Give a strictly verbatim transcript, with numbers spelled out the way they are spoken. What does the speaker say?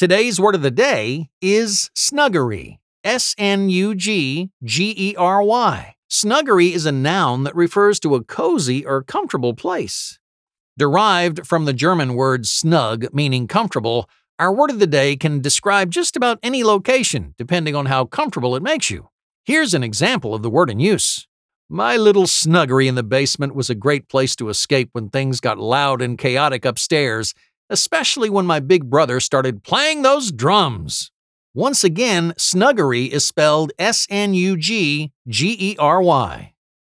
Today's word of the day is snuggery, S N U G G E R Y. Snuggery is a noun that refers to a cozy or comfortable place. Derived from the German word snug, meaning comfortable, our word of the day can describe just about any location, depending on how comfortable it makes you. Here's an example of the word in use. My little snuggery in the basement was a great place to escape when things got loud and chaotic upstairs, especially when my big brother started playing those drums. Once again, snuggery is spelled S N U G G E R Y.